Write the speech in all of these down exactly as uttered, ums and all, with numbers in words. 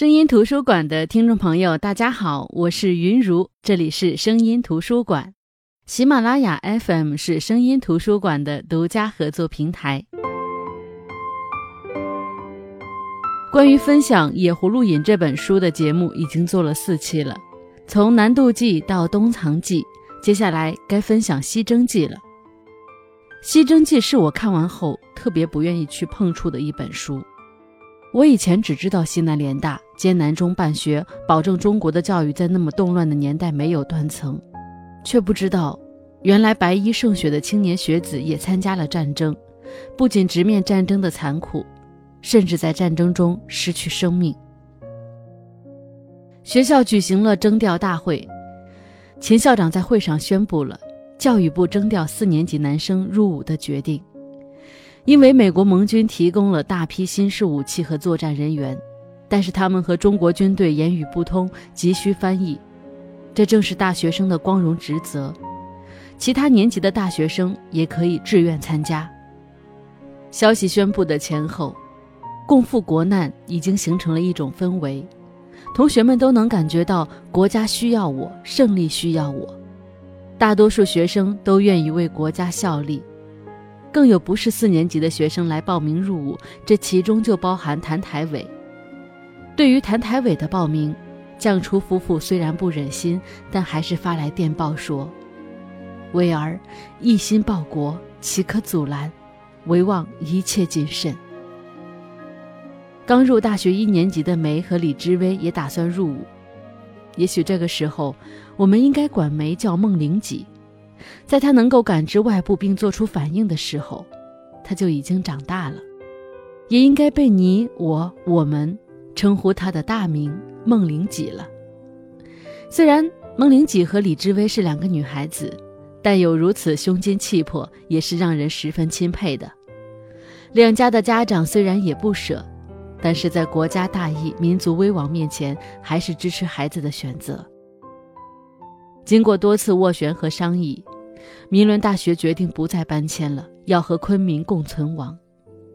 声音图书馆的听众朋友大家好，我是云如，这里是声音图书馆。喜马拉雅 F M 是声音图书馆的独家合作平台。关于分享《野葫芦引》这本书的节目已经做了四期了，从南渡记到东藏记，接下来该分享西征记了。西征记是我看完后特别不愿意去碰触的一本书。我以前只知道西南联大艰难中办学，保证中国的教育在那么动乱的年代没有断层，却不知道原来白衣胜雪的青年学子也参加了战争，不仅直面战争的残酷，甚至在战争中失去生命。学校举行了征调大会，秦校长在会上宣布了教育部征调四年级男生入伍的决定。因为美国盟军提供了大批新式武器和作战人员，但是他们和中国军队言语不通，急需翻译。这正是大学生的光荣职责，其他年级的大学生也可以志愿参加。消息宣布的前后，共赴国难已经形成了一种氛围，同学们都能感觉到国家需要我，胜利需要我。大多数学生都愿意为国家效力，更有不是四年级的学生来报名入伍，这其中就包含谭台伟。对于谭台伟的报名，绛初夫妇虽然不忍心，但还是发来电报说：巍儿一心报国，岂可阻拦？唯望一切谨慎。刚入大学一年级的梅和李知微也打算入伍。也许这个时候我们应该管梅叫孟玲几，在他能够感知外部并做出反应的时候，他就已经长大了，也应该被你、我、我们称呼他的大名孟玲几了。虽然孟玲几和李知微是两个女孩子，但有如此胸襟气魄也是让人十分钦佩的。两家的家长虽然也不舍，但是在国家大义、民族危亡面前，还是支持孩子的选择。经过多次斡旋和商议，民伦大学决定不再搬迁了，要和昆明共存亡。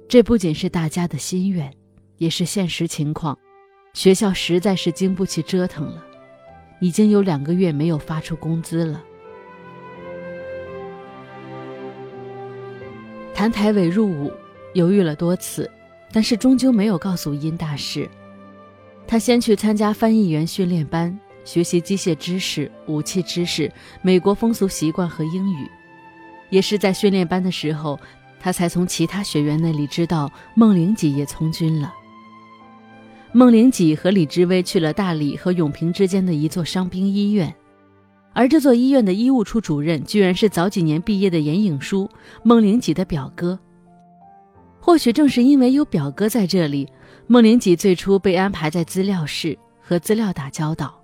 这不仅是大家的心愿，也是现实情况，学校实在是经不起折腾了，已经有两个月没有发出工资了。谭台伟入伍犹豫了多次，但是终究没有告诉殷大师。他先去参加翻译员训练班，学习机械知识、武器知识、美国风俗习惯和英语。也是在训练班的时候，他才从其他学员那里知道孟玲几也从军了。孟玲几和李知微去了大理和永平之间的一座伤兵医院，而这座医院的医务处主任居然是早几年毕业的严影书，孟玲几的表哥。或许正是因为有表哥在这里，孟玲几最初被安排在资料室和资料打交道。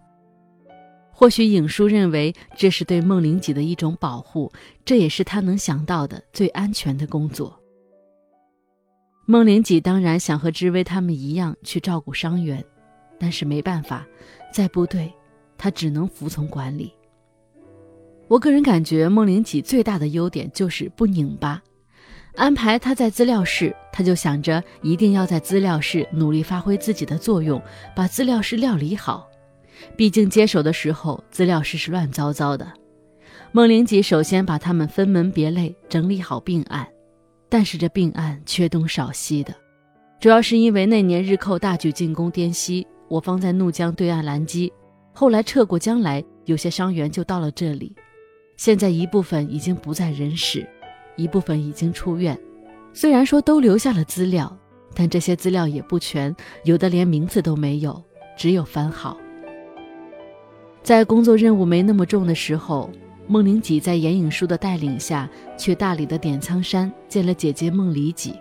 或许影叔认为这是对孟玲几的一种保护，这也是他能想到的最安全的工作。孟玲几当然想和知微他们一样去照顾伤员，但是没办法，在部队他只能服从管理。我个人感觉孟玲几最大的优点就是不拧巴。安排他在资料室，他就想着一定要在资料室努力发挥自己的作用，把资料室料理好。毕竟接手的时候资料室是乱糟糟的，孟玲几首先把他们分门别类，整理好病案。但是这病案缺东少西的，主要是因为那年日寇大举进攻滇西，我方在怒江对岸拦击，后来撤过江来，有些伤员就到了这里。现在一部分已经不在人世，一部分已经出院。虽然说都留下了资料，但这些资料也不全，有的连名字都没有，只有番号。在工作任务没那么重的时候，孟玲几在严影书的带领下去大理的点苍山见了姐姐孟李几。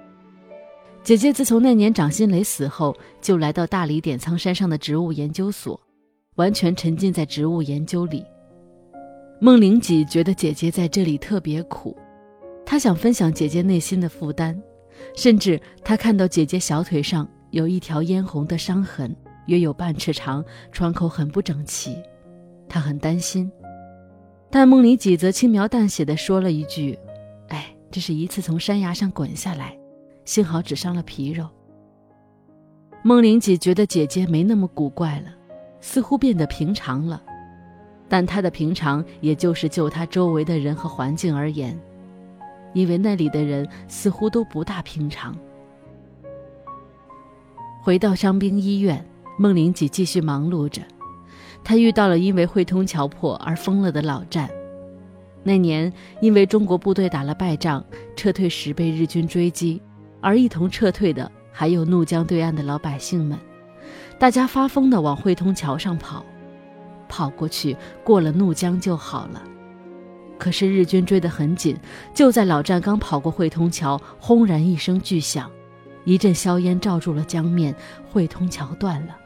姐姐自从那年掌心雷死后，就来到大理点苍山上的植物研究所，完全沉浸在植物研究里。孟玲几觉得姐姐在这里特别苦，她想分享姐姐内心的负担，甚至她看到姐姐小腿上有一条嫣红的伤痕，约有半尺长，创口很不整齐。他很担心，但孟玲几则轻描淡写地说了一句：哎，这是一次从山崖上滚下来，幸好只伤了皮肉。孟玲姐觉得姐姐没那么古怪了，似乎变得平常了，但她的平常也就是就她周围的人和环境而言，因为那里的人似乎都不大平常。回到伤兵医院，孟玲姐继续忙碌着，她遇到了因为汇通桥破而疯了的老战。那年因为中国部队打了败仗，撤退时被日军追击，而一同撤退的还有怒江对岸的老百姓们，大家发疯地往汇通桥上跑，跑过去过了怒江就好了。可是日军追得很紧，就在老战刚跑过汇通桥，轰然一声巨响，一阵硝烟罩住了江面，汇通桥断了，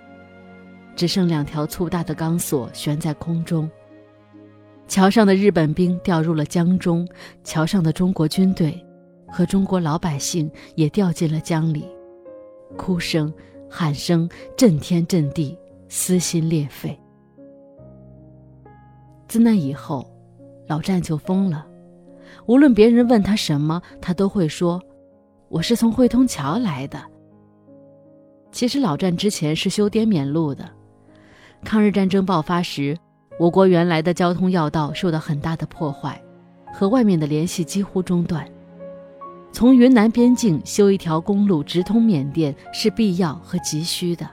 只剩两条粗大的钢索悬在空中。桥上的日本兵掉入了江中，桥上的中国军队和中国老百姓也掉进了江里，哭声喊声震天震地，撕心裂肺。自那以后，老战就疯了，无论别人问他什么，他都会说我是从汇通桥来的。其实老战之前是修滇缅路的，抗日战争爆发时，我国原来的交通要道受到很大的破坏，和外面的联系几乎中断。从云南边境修一条公路直通缅甸是必要和急需的。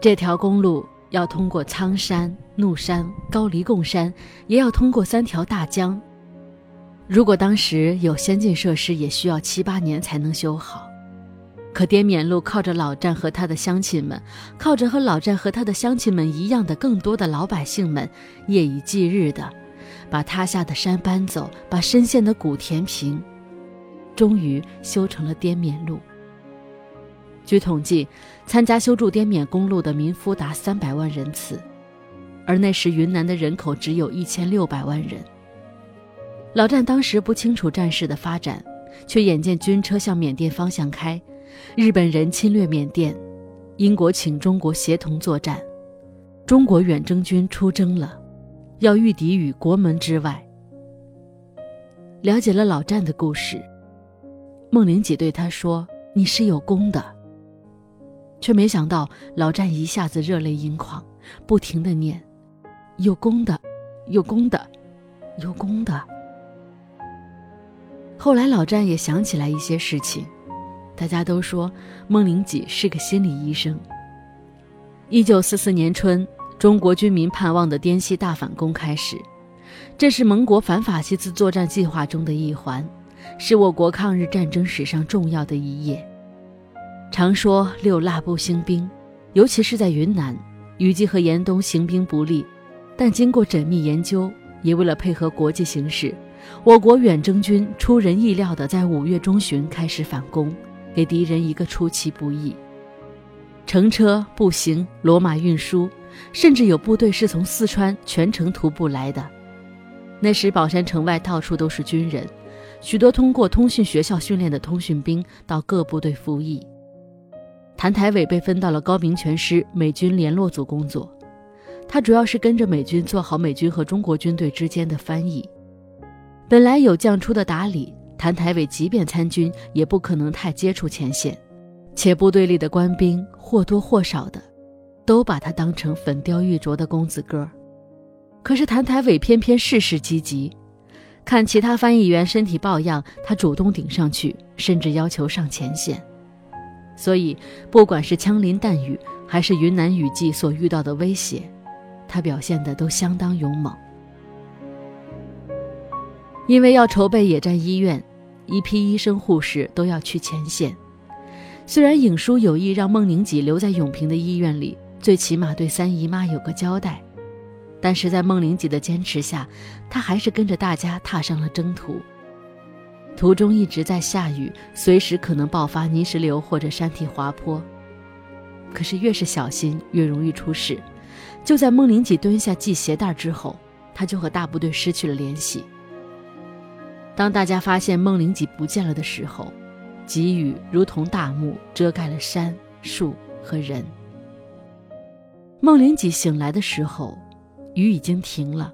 这条公路要通过苍山、怒山、高黎贡山，也要通过三条大江。如果当时有先进设施，也需要七八年才能修好。可滇缅路靠着老战和他的乡亲们，靠着和老战和他的乡亲们一样的更多的老百姓们，夜以继日的把塌下的山搬走，把深陷的谷填平，终于修成了滇缅路。据统计，参加修筑滇缅公路的民夫达三百万人次，而那时云南的人口只有一千六百万人。老战当时不清楚战事的发展，却眼见军车向缅甸方向开，日本人侵略缅甸，英国请中国协同作战，中国远征军出征了，要御敌于国门之外。了解了老战的故事，孟玲姐对他说，你是有功的。却没想到老战一下子热泪盈眶，不停地念，有功的，有功的，有功的。后来老战也想起来一些事情，大家都说孟玲姐是个心理医生。一九四四年春，中国军民盼望的滇西大反攻开始，这是盟国反法西斯作战计划中的一环，是我国抗日战争史上重要的一页。常说六蜡不兴兵，尤其是在云南，雨季和严冬行兵不利，但经过缜密研究，也为了配合国际形势，我国远征军出人意料地在五月中旬开始反攻，给敌人一个出其不意。乘车、步行、骡马运输，甚至有部队是从四川全程徒步来的。那时宝山城外到处都是军人，许多通过通讯学校训练的通讯兵到各部队服役。谭台伟被分到了高明全师美军联络组工作，他主要是跟着美军做好美军和中国军队之间的翻译。本来有将出的打理，谭台伟即便参军也不可能太接触前线，且部队里的官兵或多或少的都把他当成粉雕玉琢的公子哥。可是谭台伟偏偏事事积极，看其他翻译员身体抱恙，他主动顶上去，甚至要求上前线。所以不管是枪林弹雨还是云南雨季所遇到的威胁，他表现得都相当勇猛。因为要筹备野战医院，一批医生护士都要去前线。虽然影叔有意让孟宁己留在永平的医院里，最起码对三姨妈有个交代，但是在孟玲姐的坚持下，她还是跟着大家踏上了征途。途中一直在下雨，随时可能爆发泥石流或者山体滑坡。可是越是小心，越容易出事。就在孟玲姐蹲下系鞋带之后，她就和大部队失去了联系。当大家发现孟玲姐不见了的时候，急雨如同大幕遮盖了山、树和人。孟玲姐醒来的时候，雨已经停了，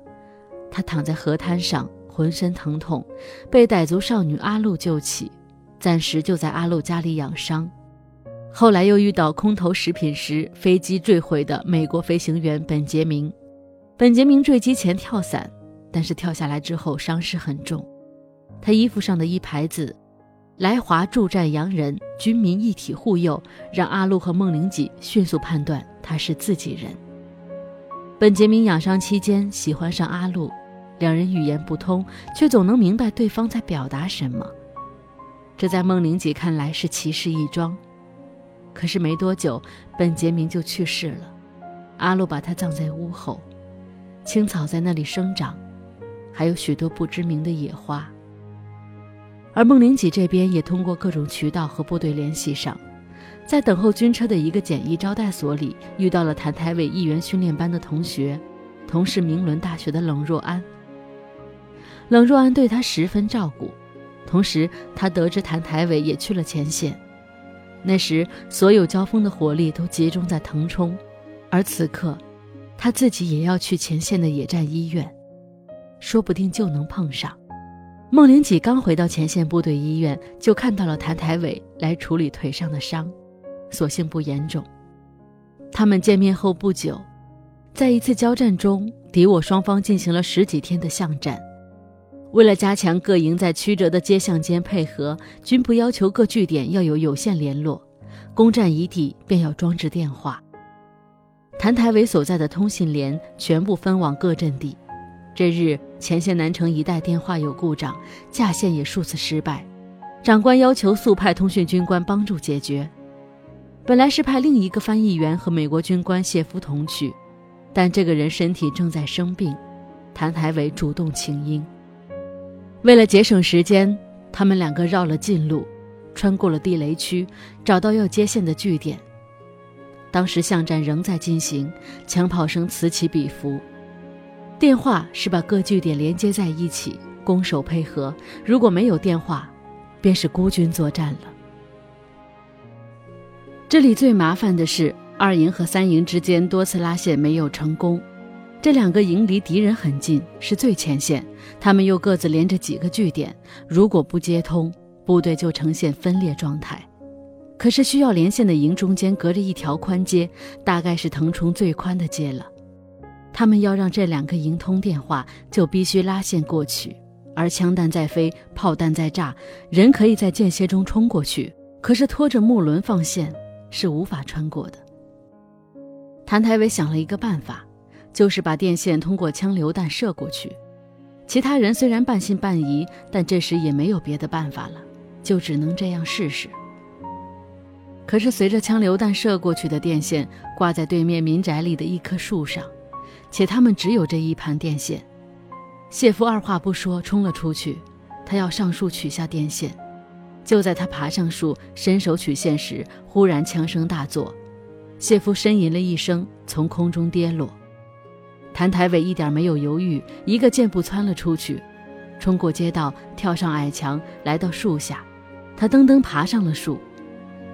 她躺在河滩上，浑身疼痛，被傣族少女阿露救起，暂时就在阿露家里养伤。后来又遇到空投食品时飞机坠毁的美国飞行员本杰明。本杰明坠机前跳伞，但是跳下来之后伤势很重。他衣服上的一牌子“来华驻站洋人，军民一体护佑”，让阿路和孟玲几迅速判断他是自己人。本杰明养伤期间喜欢上阿路，两人语言不通，却总能明白对方在表达什么。这在孟玲几看来是奇事一桩。可是没多久，本杰明就去世了。阿路把他葬在屋后，青草在那里生长，还有许多不知名的野花。而孟玲几这边也通过各种渠道和部队联系上，在等候军车的一个简易招待所里，遇到了谭台伟议员训练班的同学，同是明伦大学的冷若安。冷若安对他十分照顾，同时他得知谭台伟也去了前线。那时所有交锋的火力都集中在腾冲，而此刻他自己也要去前线的野战医院，说不定就能碰上。孟玲几刚回到前线部队医院，就看到了谭台伟来处理腿上的伤，所幸不严重。他们见面后不久，在一次交战中，敌我双方进行了十几天的巷战。为了加强各营在曲折的街巷间配合，军部要求各据点要有有线联络，攻占一地便要装置电话。谭台伟所在的通信连全部分往各阵地。这日，前线南城一带电话有故障，架线也数次失败，长官要求速派通讯军官帮助解决。本来是派另一个翻译员和美国军官谢夫同去，但这个人身体正在生病，谭台伟主动请缨。为了节省时间，他们两个绕了近路，穿过了地雷区，找到要接线的据点。当时巷战仍在进行，枪炮声此起彼伏。电话是把各据点连接在一起，攻守配合，如果没有电话，便是孤军作战了。这里最麻烦的是，二营和三营之间多次拉线没有成功。这两个营离敌人很近，是最前线，他们又各自连着几个据点，如果不接通，部队就呈现分裂状态。可是需要连线的营中间隔着一条宽街，大概是腾冲最宽的街了。他们要让这两个营通电话，就必须拉线过去，而枪弹在飞，炮弹在炸，人可以在间歇中冲过去，可是拖着木轮放线是无法穿过的。谭台伟想了一个办法，就是把电线通过枪榴弹射过去。其他人虽然半信半疑，但这时也没有别的办法了，就只能这样试试。可是随着枪榴弹射过去的电线挂在对面民宅里的一棵树上，且他们只有这一盘电线。谢夫二话不说冲了出去，他要上树取下电线。就在他爬上树伸手取线时，忽然枪声大作，谢夫呻吟了一声，从空中跌落。谭台伟一点没有犹豫，一个箭步窜了出去，冲过街道，跳上矮墙，来到树下。他登登爬上了树，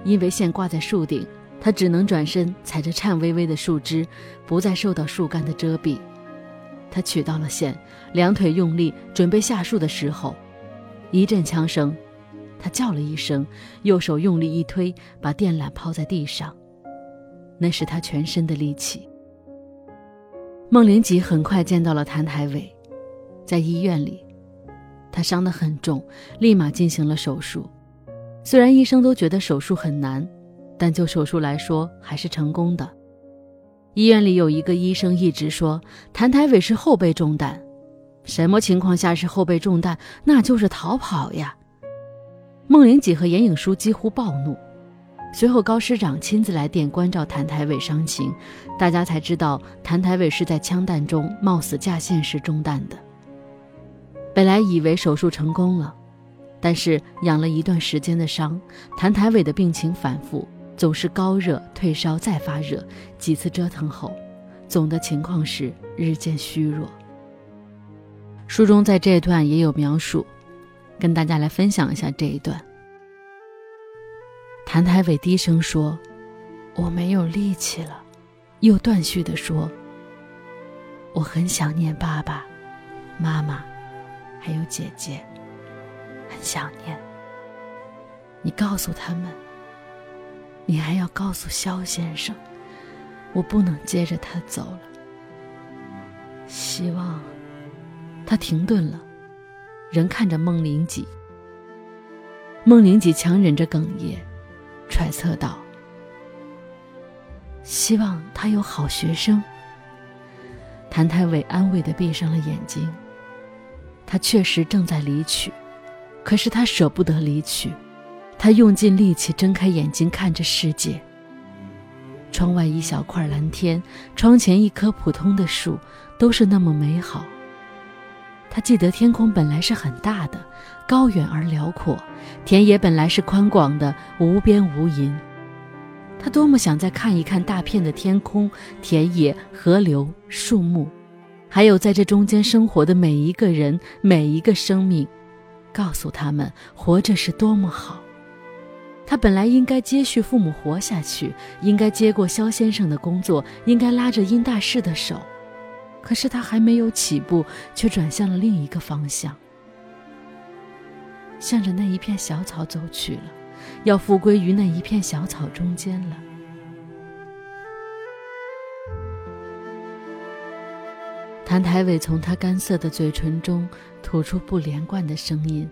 因为线挂在树顶，他只能转身踩着颤巍巍的树枝，不再受到树干的遮蔽。他取到了线，两腿用力准备下树的时候，一阵枪声，他叫了一声，右手用力一推，把电缆抛在地上，那是他全身的力气。孟玲几很快见到了谭台伟，在医院里，他伤得很重，立马进行了手术。虽然医生都觉得手术很难，但就手术来说还是成功的。医院里有一个医生一直说，谭台伟是后备中弹。什么情况下是后备中弹？那就是逃跑呀！孟玲几和严影书几乎暴怒。随后高师长亲自来电关照谭台伟伤情，大家才知道谭台伟是在枪弹中冒死架线时中弹的。本来以为手术成功了，但是养了一段时间的伤，谭台伟的病情反复，总是高热、退烧再发热，几次折腾后，总的情况是日渐虚弱。书中在这一段也有描述，跟大家来分享一下这一段。谭台伟低声说：“我没有力气了。”又断续地说：“我很想念爸爸、妈妈，还有姐姐，很想念。你告诉他们，你还要告诉肖先生，我不能接着他走了。希望他停顿了，仍看着孟玲几。孟玲几强忍着哽咽，揣测道：希望他有好学生。谭太伟安慰地闭上了眼睛。他确实正在离去，可是他舍不得离去，他用尽力气睁开眼睛看着世界。窗外一小块蓝天，窗前一棵普通的树，都是那么美好。他记得天空本来是很大的，高远而辽阔，田野本来是宽广的，无边无垠。他多么想再看一看大片的天空、田野、河流、树木，还有在这中间生活的每一个人、每一个生命，告诉他们活着是多么好。他本来应该接续父母活下去，应该接过肖先生的工作，应该拉着殷大士的手，可是他还没有起步，却转向了另一个方向，向着那一片小草走去了，要复归于那一片小草中间了。谭台伟从他干涩的嘴唇中吐出不连贯的声音。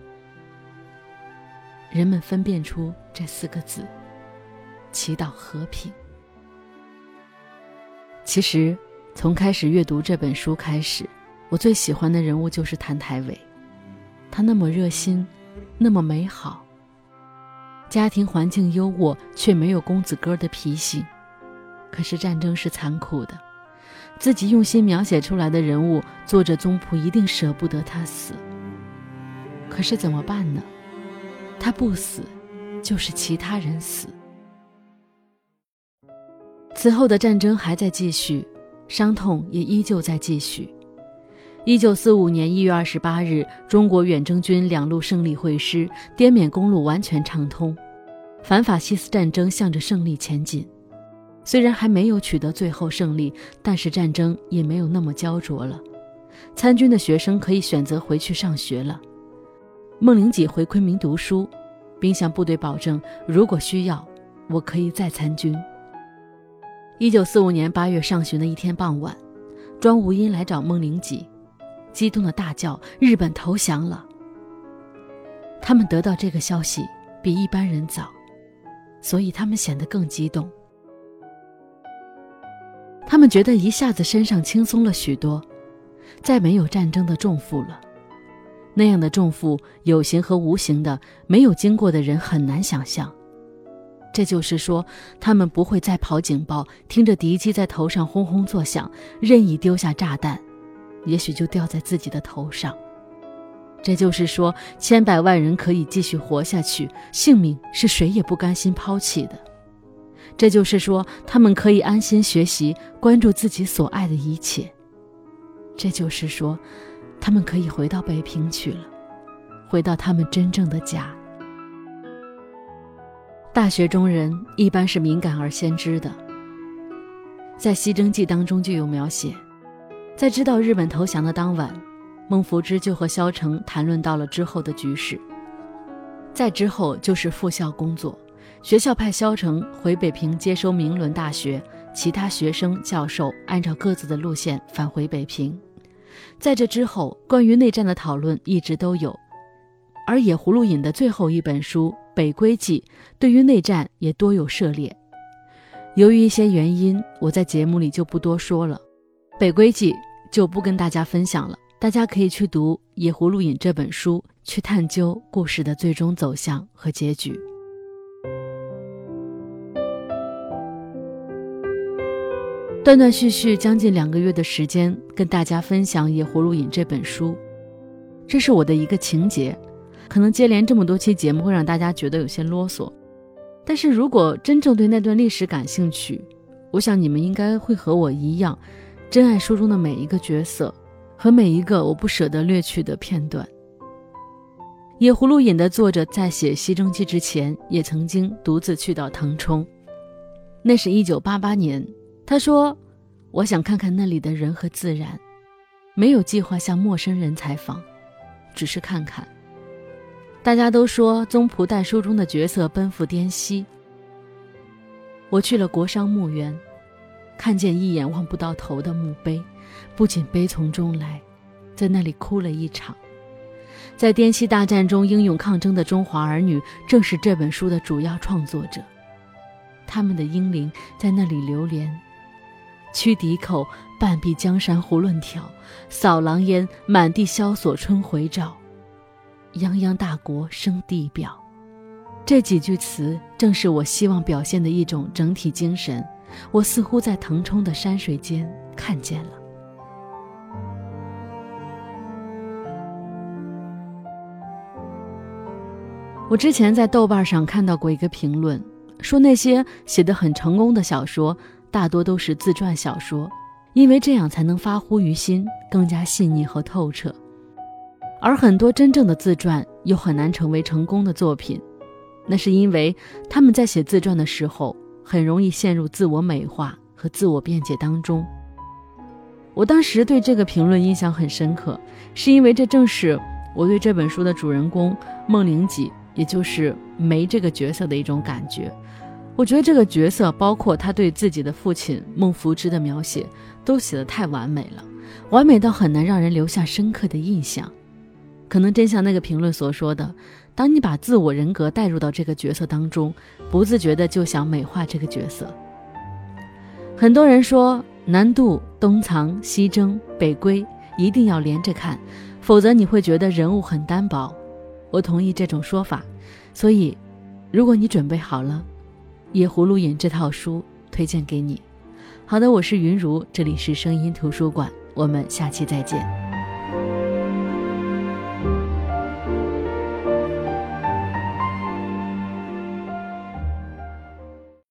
人们分辨出这四个字：祈祷和平。其实从开始阅读这本书开始，我最喜欢的人物就是谭台伟。他那么热心，那么美好，家庭环境优渥，却没有公子哥的脾性。可是战争是残酷的，自己用心描写出来的人物，作者宗璞一定舍不得他死。可是怎么办呢？他不死，就是其他人死。此后的战争还在继续，伤痛也依旧在继续。一九四五年一月二十八日，中国远征军两路胜利会师，滇缅公路完全畅通，反法西斯战争向着胜利前进。虽然还没有取得最后胜利，但是战争也没有那么焦灼了。参军的学生可以选择回去上学了。孟玲几回昆明读书，并向部队保证，如果需要，我可以再参军。一九四五年八月上旬的一天傍晚，庄无音来找孟玲几，激动地大叫：日本投降了！他们得到这个消息比一般人早，所以他们显得更激动。他们觉得一下子身上轻松了许多，再没有战争的重负了。那样的重负，有形和无形的，没有经过的人很难想象。这就是说，他们不会再跑警报，听着敌机在头上轰轰作响，任意丢下炸弹，也许就掉在自己的头上。这就是说，千百万人可以继续活下去，性命是谁也不甘心抛弃的。这就是说，他们可以安心学习，关注自己所爱的一切。这就是说，他们可以回到北平去了，回到他们真正的家。大学中人一般是敏感而先知的，在《西征记》当中就有描写，在知道日本投降的当晚，孟福之就和萧成谈论到了之后的局势。再之后就是复校工作，学校派萧成回北平接收明伦大学，其他学生教授按照各自的路线返回北平。在这之后，关于内战的讨论一直都有，而野葫芦引的最后一本书《北归记》对于内战也多有涉猎。由于一些原因，我在节目里就不多说了，《北归记》就不跟大家分享了，大家可以去读《野葫芦引》这本书，去探究故事的最终走向和结局。断断续续将近两个月的时间跟大家分享《野葫芦引》这本书，这是我的一个情节。可能接连这么多期节目会让大家觉得有些啰嗦，但是如果真正对那段历史感兴趣，我想你们应该会和我一样，珍爱书中的每一个角色和每一个我不舍得略去的片段。《野葫芦引》的作者在写《西征记》之前，也曾经独自去到腾冲，那是一九八八年。他说：我想看看那里的人和自然，没有计划向陌生人采访，只是看看。大家都说宗璞带书中的角色奔赴滇西，我去了国殇墓园，看见一眼望不到头的墓碑，不仅悲从中来，在那里哭了一场。在滇西大战中英勇抗争的中华儿女，正是这本书的主要创作者。他们的英灵在那里流连，驱敌寇，半壁江山胡论挑，扫狼烟，满地萧索春回照，泱泱大国生地表。这几句词正是我希望表现的一种整体精神，我似乎在腾冲的山水间看见了。我之前在豆瓣上看到过一个评论，说那些写得很成功的小说大多都是自传小说，因为这样才能发乎于心，更加细腻和透彻。而很多真正的自传又很难成为成功的作品，那是因为他们在写自传的时候很容易陷入自我美化和自我辩解当中。我当时对这个评论印象很深刻，是因为这正是我对这本书的主人公孟玲己，也就是梅这个角色的一种感觉。我觉得这个角色包括他对自己的父亲孟福之的描写都写得太完美了，完美到很难让人留下深刻的印象。可能真像那个评论所说的，当你把自我人格带入到这个角色当中，不自觉的就想美化这个角色。很多人说南渡、东藏、西征、北归一定要连着看，否则你会觉得人物很单薄。我同意这种说法，所以如果你准备好了，野葫芦引这套书推荐给你。好的，我是云如，这里是声音图书馆，我们下期再见。